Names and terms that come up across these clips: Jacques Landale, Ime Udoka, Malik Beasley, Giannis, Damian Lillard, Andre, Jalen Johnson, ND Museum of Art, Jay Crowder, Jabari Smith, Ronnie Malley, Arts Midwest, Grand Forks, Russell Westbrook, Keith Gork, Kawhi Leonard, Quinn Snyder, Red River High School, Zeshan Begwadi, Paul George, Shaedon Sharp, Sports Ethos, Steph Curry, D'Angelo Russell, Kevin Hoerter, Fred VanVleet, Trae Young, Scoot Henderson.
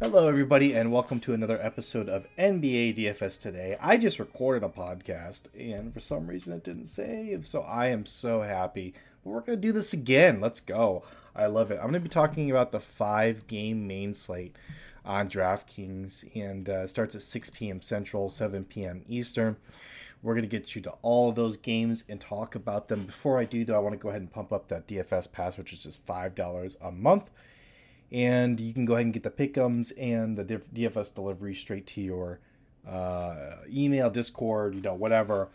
Hello, everybody, and welcome to another episode of NBA DFS Today. I just recorded a podcast, and for some reason it didn't save, so I am so happy. But we're going to do this again. Let's go. I love it. I'm going to be talking about the 5-game main slate on DraftKings, and it starts at 6 p.m. Central, 7 p.m. Eastern. We're going to get you to all of those games and talk about them. Before I do, though, I want to go ahead and pump up that DFS pass, which is just $5 a month. And you can go ahead and get the pick'ems and the DFS delivery straight to your email, Discord, whatever.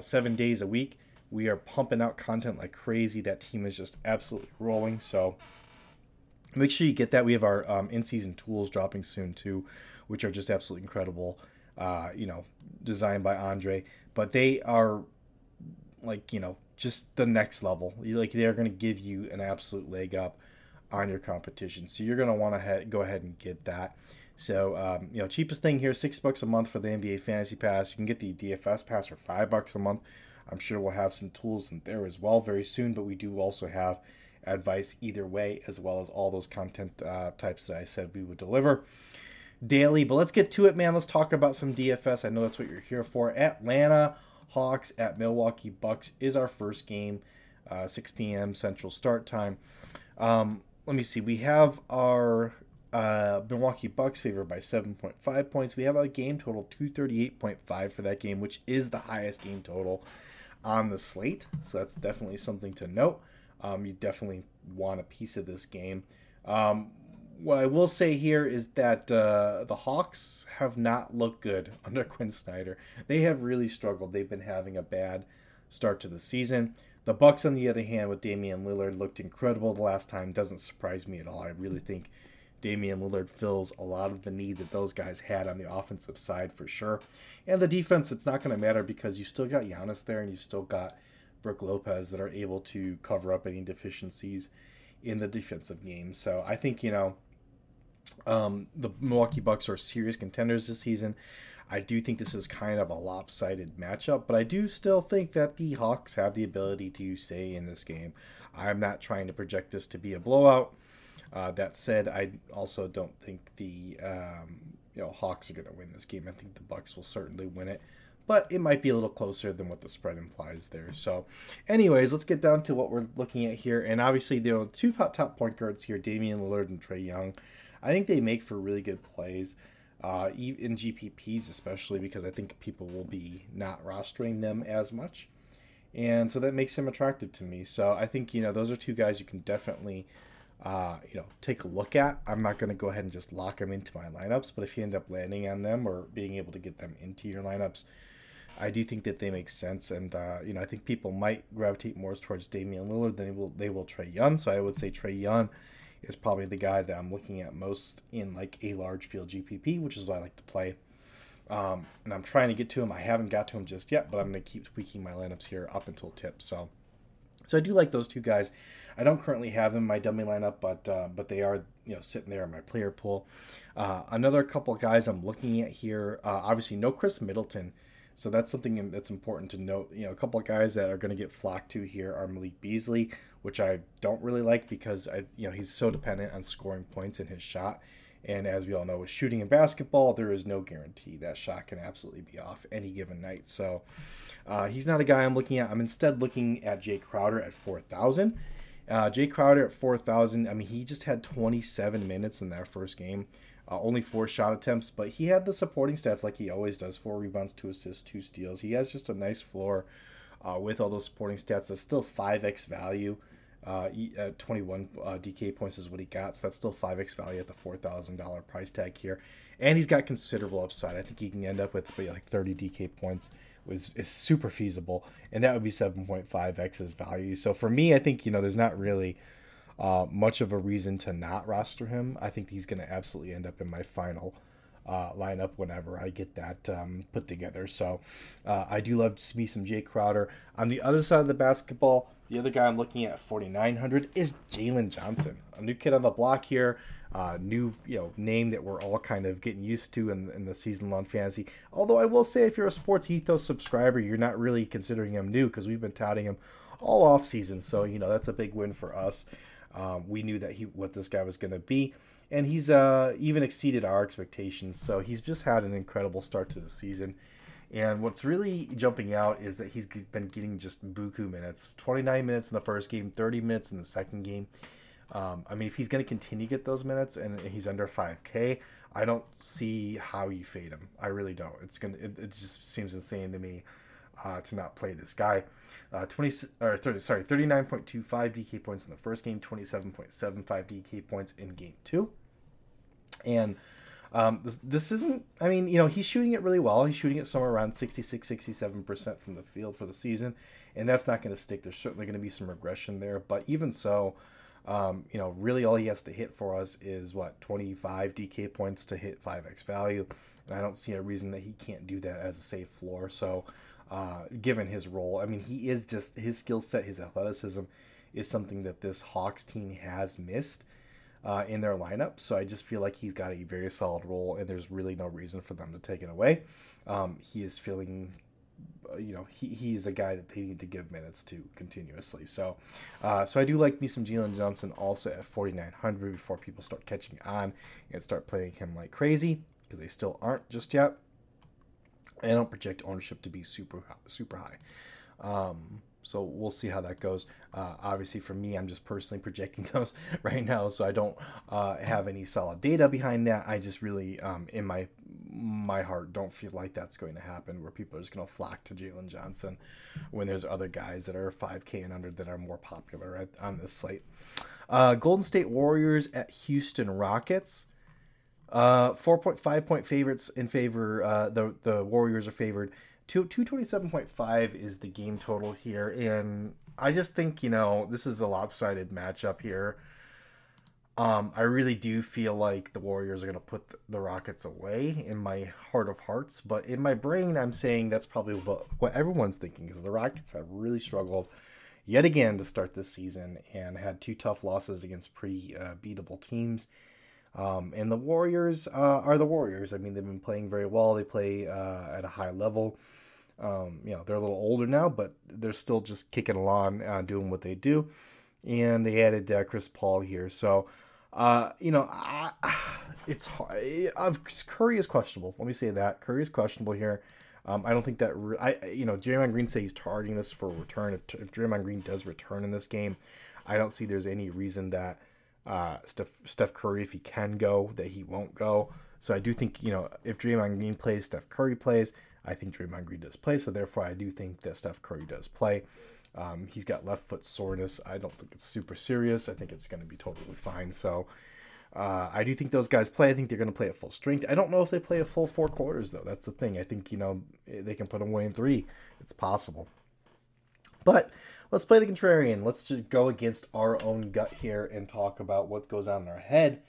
7 days a week, we are pumping out content like crazy. That team is just absolutely rolling. So make sure you get that. We have our in-season tools dropping soon too, which are just absolutely incredible. Designed by Andre, but they are just the next level. They're going to give you an absolute leg up on your competition, so you're going to want to go ahead and get that. So cheapest thing here, $6 a month for the NBA Fantasy Pass. You can get the DFS Pass for $5 a month. I'm sure we'll have some tools in there as well very soon, but we do also have advice either way, as well as all those content types that I said we would deliver daily. But let's get to it, man. Let's talk about some DFS. I know that's what you're here for. Atlanta Hawks at Milwaukee Bucks is our first game, 6 p.m. Central start time. Let me see. We have our Milwaukee Bucks favored by 7.5 points. We have a game total 238.5 for that game, which is the highest game total on the slate. So that's definitely something to note. You definitely want a piece of this game. What I will say here is that the Hawks have not looked good under Quinn Snyder. They have really struggled. They've been having a bad start to the season. The Bucks, on the other hand, with Damian Lillard, looked incredible the last time. Doesn't surprise me at all. I really think Damian Lillard fills a lot of the needs that those guys had on the offensive side for sure. And the defense, it's not going to matter because you've still got Giannis there and you've still got Brook Lopez that are able to cover up any deficiencies in the defensive game. So I think, the Milwaukee Bucks are serious contenders this season. I do think this is kind of a lopsided matchup, but I do still think that the Hawks have the ability to stay in this game. I'm not trying to project this to be a blowout. That said, I also don't think the Hawks are going to win this game. I think the Bucks will certainly win it, but it might be a little closer than what the spread implies there. So anyways, let's get down to what we're looking at here. And obviously, there are two top point guards here, Damian Lillard and Trae Young. I think they make for really good plays. In GPPs especially, because I think people will be not rostering them as much. And so that makes them attractive to me. So I think, those are two guys you can definitely, take a look at. I'm not going to go ahead and just lock them into my lineups, but if you end up landing on them or being able to get them into your lineups, I do think that they make sense. And, I think people might gravitate more towards Damian Lillard than they will Trae Young. So I would say Trae Young is probably the guy that I'm looking at most in a large field GPP, which is what I like to play. And I'm trying to get to him. I haven't got to him just yet, but I'm going to keep tweaking my lineups here up until tip. So I do like those two guys. I don't currently have them in my dummy lineup, but they are sitting there in my player pool. Another couple of guys I'm looking at here, obviously no Chris Middleton. So that's something that's important to note. A couple of guys that are going to get flocked to here are Malik Beasley, which I don't really like because he's so dependent on scoring points in his shot. And as we all know, with shooting and basketball, there is no guarantee. That shot can absolutely be off any given night. So he's not a guy I'm looking at. I'm instead looking at Jay Crowder at 4,000. Jay Crowder at 4,000, he just had 27 minutes in that first game. Only 4 shot attempts, but he had the supporting stats like he always does. 4 rebounds, 2 assists, 2 steals. He has just a nice floor with all those supporting stats. That's still 5x value. 21 DK points is what he got, so that's still 5x value at the $4,000 price tag here. And he's got considerable upside. I think he can end up with 30 DK points. Is super feasible, and that would be 7.5x his value. So for me, I think, there's not really much of a reason to not roster him. I think he's going to absolutely end up in my final lineup whenever I get that put together. So I do love to see some Jay Crowder. On the other side of the basketball, the other guy I'm looking at 4,900 is Jalen Johnson, a new kid on the block here, new name that we're all kind of getting used to in the season-long fantasy. Although I will say, if you're a Sports Ethos subscriber, you're not really considering him new because we've been touting him all off season. So that's a big win for us. We knew that what this guy was going to be, and he's even exceeded our expectations. So he's just had an incredible start to the season. And what's really jumping out is that he's been getting just buku minutes, 29 minutes in the first game, 30 minutes in the second game. I mean, if he's going to continue to get those minutes and he's under 5K, I don't see how you fade him. I really don't. It just seems insane to me to not play this guy. 39.25 DK points in the first game, 27.75 DK points in game two. And this isn't, I mean, you know, he's shooting it really well. He's shooting it somewhere around 66, 67% from the field for the season. And that's not going to stick. There's certainly going to be some regression there. But even so, you know, really all he has to hit for us is, 25 DK points to hit 5X value. And I don't see a reason that he can't do that as a safe floor. So given his role, I mean, he is just, his skill set, his athleticism is something that this Hawks team has missed in their lineup. So I just feel like he's got a very solid role, and there's really no reason for them to take it away. He is feeling, you know, he's a guy that they need to give minutes to continuously. So I do like me some Jalen Johnson also at 4,900 before people start catching on and start playing him like crazy, because they still aren't just yet. I don't project ownership to be super high. So we'll see how that goes. Obviously, for me, I'm just personally projecting those right now, so I don't have any solid data behind that. I just really, in my heart, don't feel like that's going to happen, where people are just going to flock to Jalen Johnson when there's other guys that are 5K and under that are more popular on this slate. Golden State Warriors at Houston Rockets. 4.5 point favorites in favor. The Warriors are favored. 227.5 is the game total here, and I just think, you know, this is a lopsided matchup here. I really do feel like the Warriors are going to put the Rockets away in my heart of hearts, but in my brain, I'm saying that's probably what everyone's thinking, because the Rockets have really struggled yet again to start this season and had two tough losses against pretty beatable teams. And the Warriors are the Warriors. I mean, they've been playing very well. They play at a high level. You know, they're a little older now, but they're still just kicking along, doing what they do. And they added Chris Paul here. So, you know, it's hard. Curry is questionable. Let me say that. Curry is questionable here. I don't think that you know, Draymond Green said he's targeting this for a return. If Draymond Green does return in this game, I don't see there's any reason that Steph Curry, if he can go, that he won't go. So I do think, you know, if Draymond Green plays, Steph Curry plays. I think Draymond Green does play, so therefore I do think that Steph Curry does play. He's got left foot soreness. I don't think it's super serious. I think it's going to be totally fine. So I do think those guys play. I think they're going to play at full strength. I don't know if they play a full 4 quarters, though. That's the thing. I think, you know, they can put them away in 3. It's possible. But let's play the contrarian. Let's just go against our own gut here and talk about what goes on in our head.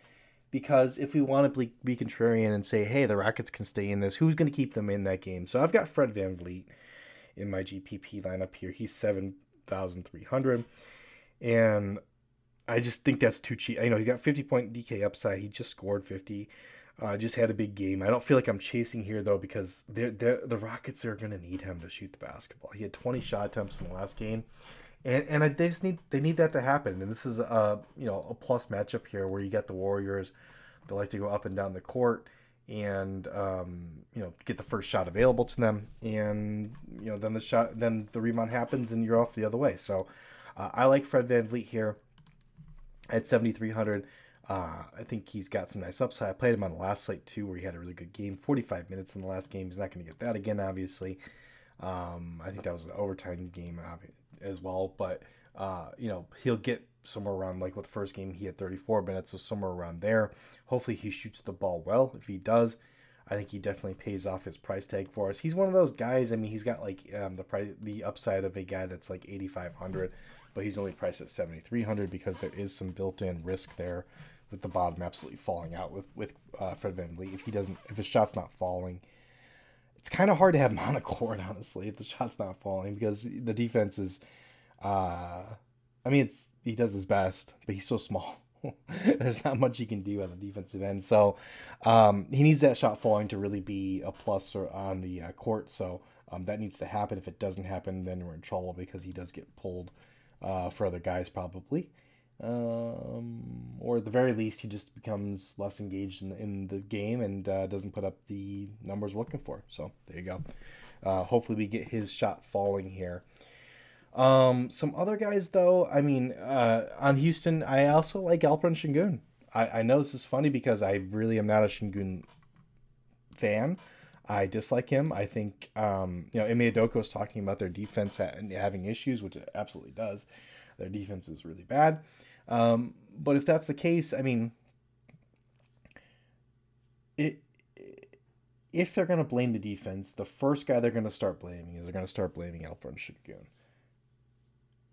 Because if we want to be contrarian and say, hey, the Rockets can stay in this, who's going to keep them in that game? So I've got Fred VanVleet in my GPP lineup here. He's 7,300. And I just think that's too cheap. You know, he got 50-point DK upside. He just scored 50. Just had a big game. I don't feel like I'm chasing here, though, because the Rockets are going to need him to shoot the basketball. He had 20 shot attempts in the last game, and they need that to happen. And this is a plus matchup here where you got the Warriors. They like to go up and down the court and get the first shot available to them, and you know then the rebound happens and you're off the other way. So I like Fred VanVleet here at 7,300. I think he's got some nice upside. I played him on the last slate, too, where he had a really good game. 45 minutes in the last game. He's not going to get that again, obviously. I think that was an overtime game as well. But, he'll get somewhere around, like with the first game, he had 34 minutes, so somewhere around there. Hopefully he shoots the ball well. If he does, I think he definitely pays off his price tag for us. He's one of those guys. I mean, he's got, like, the upside of a guy that's, like, 8,500, but he's only priced at 7,300 because there is some built-in risk there, with the bottom absolutely falling out with Fred VanVleet. If his shot's not falling, it's kind of hard to have him on a court, honestly, if the shot's not falling, because the defense is, he does his best, but he's so small. There's not much he can do on the defensive end. So he needs that shot falling to really be a plus or on the court. So that needs to happen. If it doesn't happen, then we're in trouble because he does get pulled for other guys probably. Or at the very least, he just becomes less engaged in the game and doesn't put up the numbers we're looking for. So there you go. Hopefully we get his shot falling here. Some other guys, though, I mean, on Houston, I also like Alperen Sengun. I know this is funny because I really am not a Sengun fan. I dislike him. I think, Ime Udoka was talking about their defense having issues, which it absolutely does. Their defense is really bad. But if that's the case, I mean, if they're going to blame the defense, the first guy they're going to start blaming is Alperen Sengun.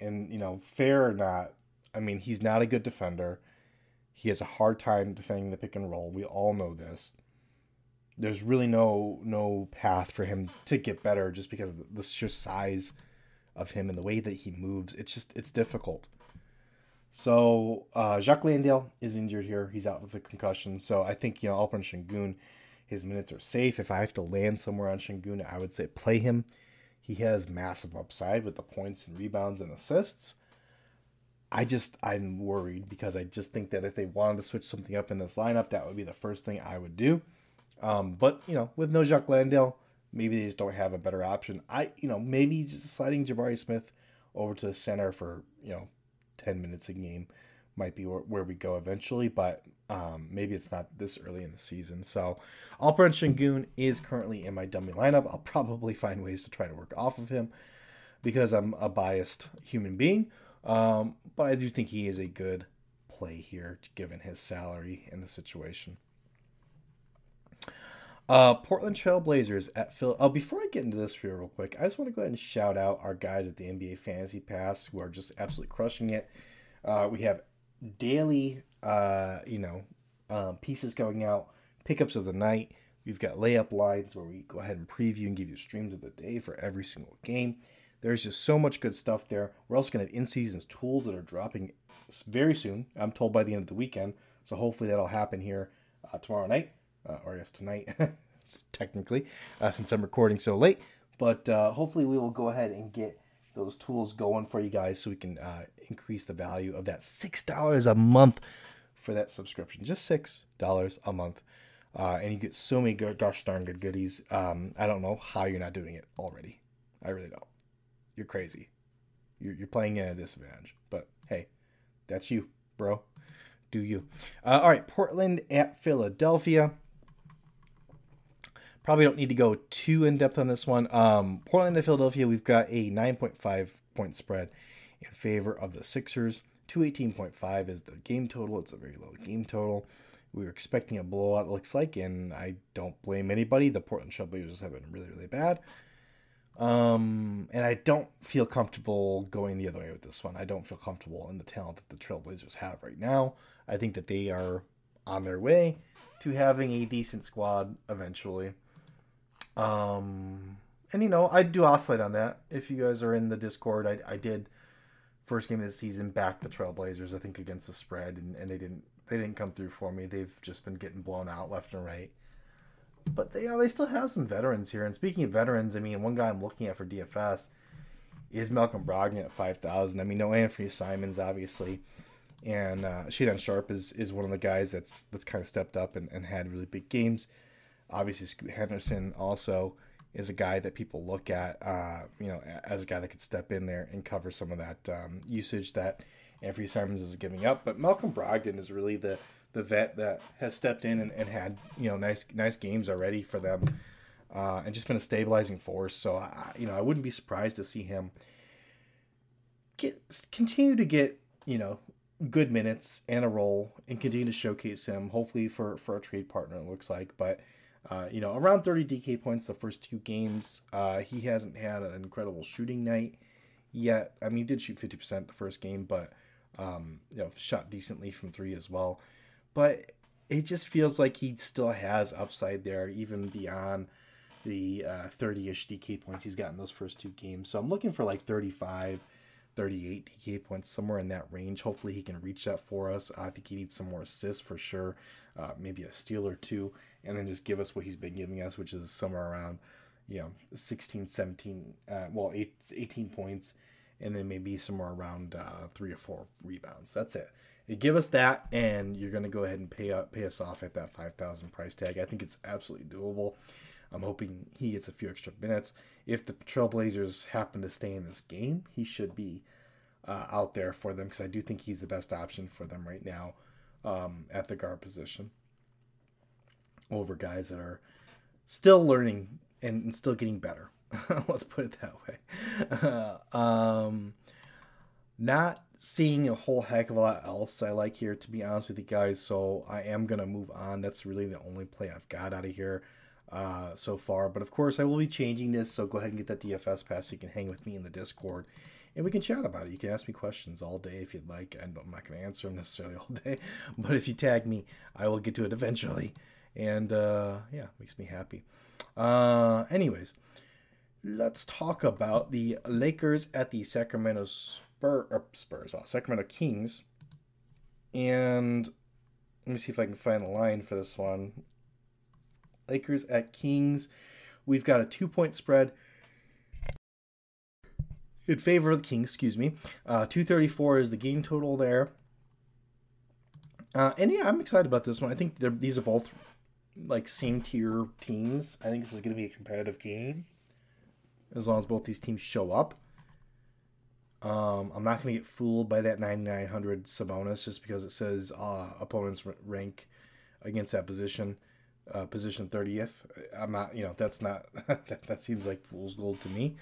And, fair or not, I mean, he's not a good defender. He has a hard time defending the pick and roll. We all know this. There's really no path for him to get better just because of the sheer size of him and the way that he moves. It's difficult. So Jacques Landale is injured here. He's out with a concussion. So I think, Alperen Sengun, his minutes are safe. If I have to land somewhere on Sengun, I would say play him. He has massive upside with the points and rebounds and assists. I'm worried because I just think that if they wanted to switch something up in this lineup, that would be the first thing I would do. But, with no Jacques Landale, maybe they just don't have a better option. Maybe just sliding Jabari Smith over to the center for, 10 minutes a game might be where we go eventually, but maybe it's not this early in the season. So Alperen Sengun is currently in my dummy lineup. I'll probably find ways to try to work off of him because I'm a biased human being. But I do think he is a good play here given his salary and the situation. Portland Trail Blazers at Phil. Oh, before I get into this here real quick, I just want to go ahead and shout out our guys at the NBA Fantasy Pass who are just absolutely crushing it. We have daily, pieces going out, pickups of the night. We've got layup lines where we go ahead and preview and give you streams of the day for every single game. There's just so much good stuff there. We're also going to have in-season tools that are dropping very soon. I'm told by the end of the weekend, so hopefully that'll happen here tomorrow night, or I guess tonight, technically, since I'm recording so late. But hopefully we will go ahead and get those tools going for you guys so we can increase the value of that $6 a month for that subscription. Just $6 a month. And you get so many gosh darn good goodies. I don't know how you're not doing it already. I really don't. You're crazy. You're playing at a disadvantage. But hey, that's you, bro. Do you. All right, Portland at Philadelphia. Probably don't need to go too in-depth on this one. Portland to Philadelphia, we've got a 9.5-point spread in favor of the Sixers. 218.5 is the game total. It's a very low game total. We were expecting a blowout, it looks like, and I don't blame anybody. The Portland Trail Blazers have been really, really bad. And I don't feel comfortable going the other way with this one. I don't feel comfortable in the talent that the Trail Blazers have right now. I think that they are on their way to having a decent squad eventually. And I do oscillate on that. If you guys are in the Discord, I did first game of the season back the Trailblazers, I think, against the spread, and they didn't come through for me. They've just been getting blown out left and right. But they still have some veterans here. And speaking of veterans, I mean, one guy I'm looking at for DFS is Malcolm Brogdon at 5,000. I mean, no Anthony Simons, obviously. And Shaedon Sharp is one of the guys that's kind of stepped up and had really big games. Obviously, Scoot Henderson also is a guy that people look at, as a guy that could step in there and cover some of that usage that Anthony Simons is giving up. But Malcolm Brogdon is really the vet that has stepped in and had nice games already for them, and just been a stabilizing force. So I wouldn't be surprised to see him continue to get good minutes and a role and continue to showcase him. Hopefully for a trade partner, it looks like, but. Around 30 DK points the first two games. He hasn't had an incredible shooting night yet. I mean, he did shoot 50% the first game, but, shot decently from three as well. But it just feels like he still has upside there, even beyond the 30-ish DK points he's gotten those first two games. So I'm looking for 35, 38 DK points, somewhere in that range. Hopefully he can reach that for us. I think he needs some more assists for sure, maybe a steal or two, and then just give us what he's been giving us, which is somewhere around 18 points and then maybe somewhere around 3 or 4 rebounds. That's it. You give us that, and you're going to go ahead and pay us off at that $5,000 price tag. I think it's absolutely doable. I'm hoping he gets a few extra minutes. If the Trailblazers happen to stay in this game, he should be out there for them, because I do think he's the best option for them right now at the guard position over guys that are still learning and still getting better. Let's put it that way. Not seeing a whole heck of a lot else I like here, to be honest with you guys, so I am going to move on. That's really the only play I've got out of here so far. But, of course, I will be changing this, so go ahead and get that DFS pass so you can hang with me in the Discord, and we can chat about it. You can ask me questions all day if you'd like. I'm not going to answer them necessarily all day, but if you tag me, I will get to it eventually. And, yeah, makes me happy. Anyways, let's talk about the Lakers at the Sacramento Kings. And let me see if I can find the line for this one. Lakers at Kings. We've got a 2-point spread in favor of the Kings, excuse me. 234 is the game total there. And yeah, I'm excited about this one. I think these are both like same tier teams. I think this is going to be a competitive game as long as both these teams show up. I'm not going to get fooled by that 9,900 Sabonis just because it says opponents rank against that position, position 30th. I'm not, that's not, that seems like fool's gold to me.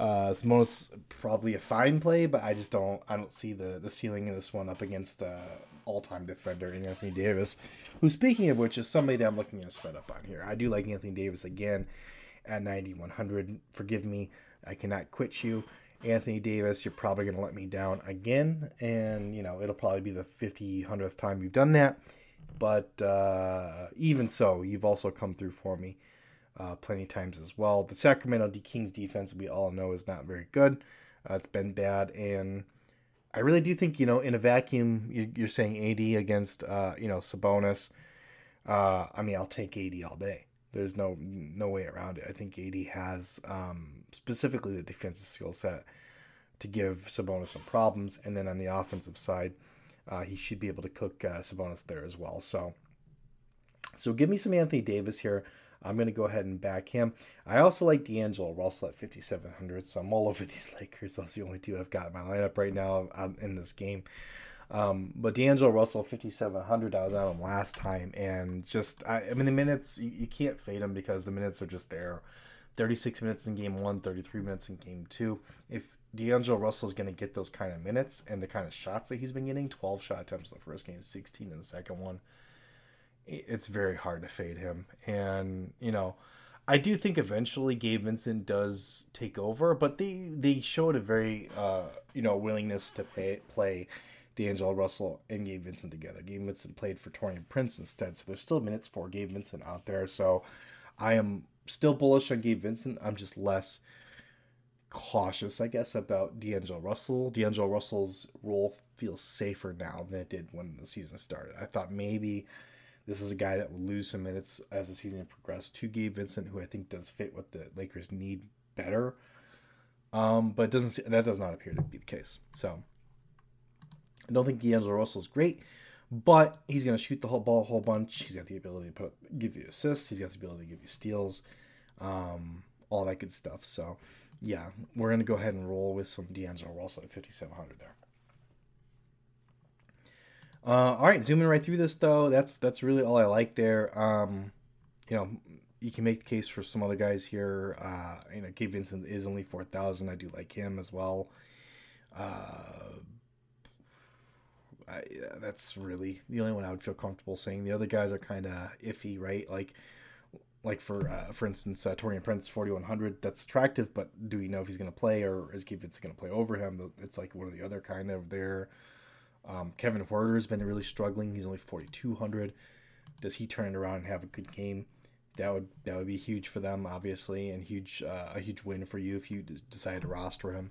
Sabonis probably a fine play, but I just don't see the ceiling in this one up against all-time defender in Anthony Davis, who, speaking of which, is somebody that I'm looking to spend up on here. I do like Anthony Davis again at 9,100. Forgive me, I cannot quit you. Anthony Davis, you're probably going to let me down again, and, it'll probably be the 500th time you've done that, but even so, you've also come through for me plenty of times as well. The Sacramento Kings defense, we all know, is not very good. It's been bad, and I really do think, in a vacuum, you're saying AD against, Sabonis. I'll take AD all day. There's no way around it. I think AD has specifically the defensive skill set to give Sabonis some problems. And then on the offensive side, he should be able to cook Sabonis there as well. So give me some Anthony Davis here. I'm going to go ahead and back him. I also like D'Angelo Russell at 5,700. So I'm all over these Lakers. Those are the only two I've got in my lineup right now in this game. But D'Angelo Russell, 5,700, I was on him last time, and just, the minutes, you can't fade him because the minutes are just there. 36 minutes in game 1, 33 minutes in game 2. If D'Angelo Russell is going to get those kind of minutes and the kind of shots that he's been getting, 12 shot attempts in the first game, 16 in the second one, it's very hard to fade him. And, I do think eventually Gabe Vincent does take over, but they showed a very, willingness to play D'Angelo Russell and Gabe Vincent together. Gabe Vincent played for Torian Prince instead, so there's still minutes for Gabe Vincent out there. So I am still bullish on Gabe Vincent. I'm just less cautious, I guess, about D'Angelo Russell. D'Angelo Russell's role feels safer now than it did when the season started. I thought maybe this is a guy that will lose some minutes as the season progressed to Gabe Vincent, who I think does fit what the Lakers need better. But that does not appear to be the case. So I don't think D'Angelo Russell's great, but he's going to shoot the whole ball a whole bunch. He's got the ability to give you assists. He's got the ability to give you steals, all that good stuff. So, yeah, we're going to go ahead and roll with some D'Angelo Russell at 5,700 there. All right, zooming right through this, though, that's really all I like there. You can make the case for some other guys here. Gabe Vincent is only 4,000. I do like him as well. That's really the only one I would feel comfortable saying. The other guys are kind of iffy, right? Like for instance, Torian Prince, 4,100. That's attractive, but do we know if he's going to play, or is Gabe Vincent going to play over him? It's like one or the other kind of there. Kevin Hoerter has been really struggling. He's only 4,200. Does he turn it around and have a good game? That would be huge for them, obviously, and a huge win for you if you decide to roster him.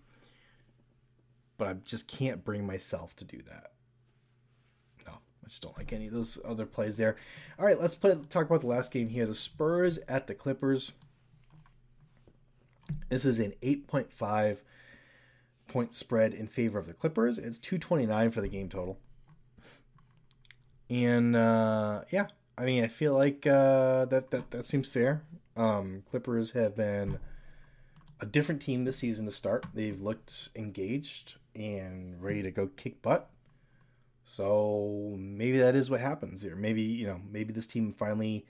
But I just can't bring myself to do that. I just don't like any of those other plays there. All right, let's talk about the last game here. The Spurs at the Clippers. This is an 8.5 point spread in favor of the Clippers. It's 229 for the game total. And yeah, I mean, I feel like that seems fair. Clippers have been a different team this season to start. They've looked engaged and ready to go kick butt. So maybe that is what happens here. Maybe, you know, maybe this team finally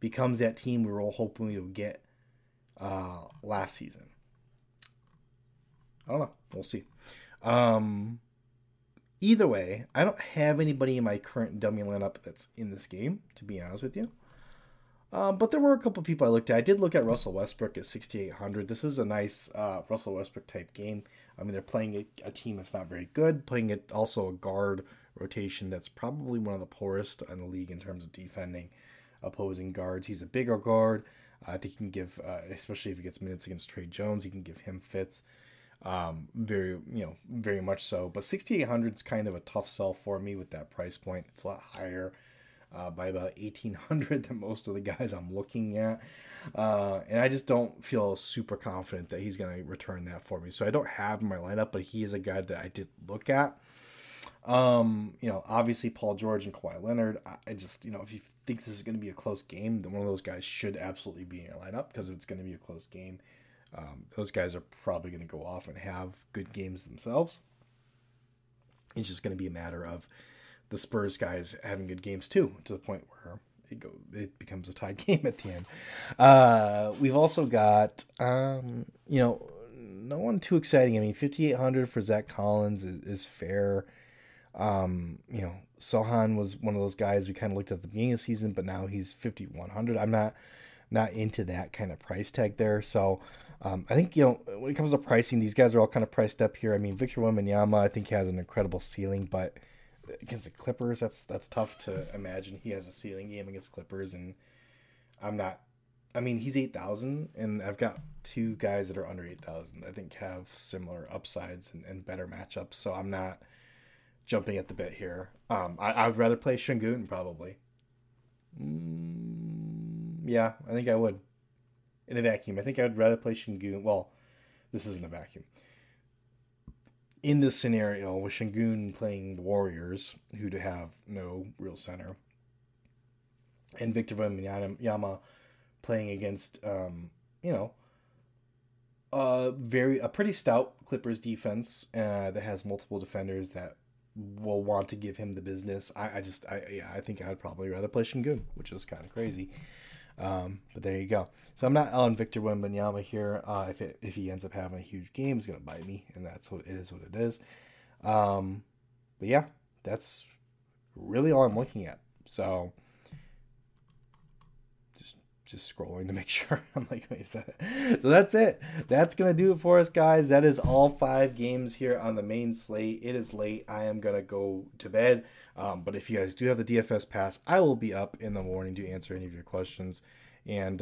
becomes that team we were all hoping we would get last season. I don't know. We'll see. Either way, I don't have anybody in my current dummy lineup that's in this game, to be honest with you. But there were a couple people I looked at. I did look at Russell Westbrook at 6,800. This is a nice Russell Westbrook type game. I mean, they're playing a team that's not very good, playing it also a guard rotation that's probably one of the poorest in the league in terms of defending opposing guards. He's a bigger guard. I think he can give, especially if he gets minutes against Trey Jones, he can give him fits. Very much so. But 6,800 is kind of a tough sell for me with that price point. It's a lot higher. By about 1,800 than most of the guys I'm looking at. And I just don't feel super confident that he's going to return that for me. So I don't have him in my lineup, but he is a guy that I did look at. Obviously Paul George and Kawhi Leonard. I just, you know, if you think this is going to be a close game, then one of those guys should absolutely be in your lineup, because if it's going to be a close game, those guys are probably going to go off and have good games themselves. It's just going to be a matter of the Spurs guys having good games too, to the point where it becomes a tied game at the end. We've also got, no one too exciting. I mean, 5,800 for Zach Collins is fair. Sohan was one of those guys we kind of looked at the beginning of the season, but now he's 5,100. I'm not into that kind of price tag there. So I think, when it comes to pricing, these guys are all kind of priced up here. I mean, Victor Wembanyama, I think, has an incredible ceiling, but against the Clippers, that's tough to imagine. He has a ceiling game against Clippers, and he's 8,000, and I've got two guys that are under 8,000 I think have similar upsides and better matchups, so I'm not jumping at the bit here. I would rather play Sengun probably. Yeah, I think I would. In a vacuum, I think I would rather play Sengun. Well, this isn't a vacuum. In this scenario, with Sengun playing the Warriors, who to have no real center, and Victor Wembanyama playing against, a pretty stout Clippers defense that has multiple defenders that will want to give him the business. I think I'd probably rather play Sengun, which is kind of crazy. But there you go. So I'm not on Victor Wembanyama here. If he ends up having a huge game, he's going to bite me, and that's what it is. But yeah, that's really all I'm looking at. So just scrolling to make sure. I'm like, wait a second. So that's it. That's going to do it for us, guys. That is all 5 games here on the main slate. It is late. I am going to go to bed. But if you guys do have the DFS pass, I will be up in the morning to answer any of your questions. And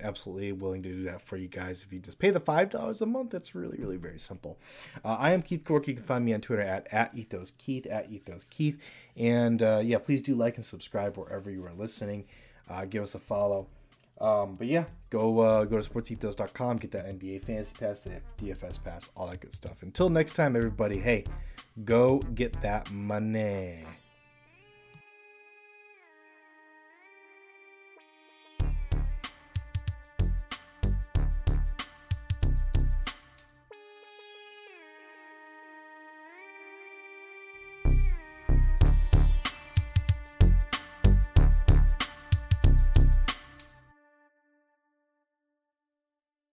absolutely willing to do that for you guys if you just pay the $5 a month. That's really, really very simple. I am Keith Gork. You can find me on Twitter at @ethoskeith, @ethoskeith. And please do like and subscribe wherever you are listening. Give us a follow. Go to sportsethos.com, get that NBA fantasy pass, the DFS pass, all that good stuff. Until next time, everybody, hey, go get that money.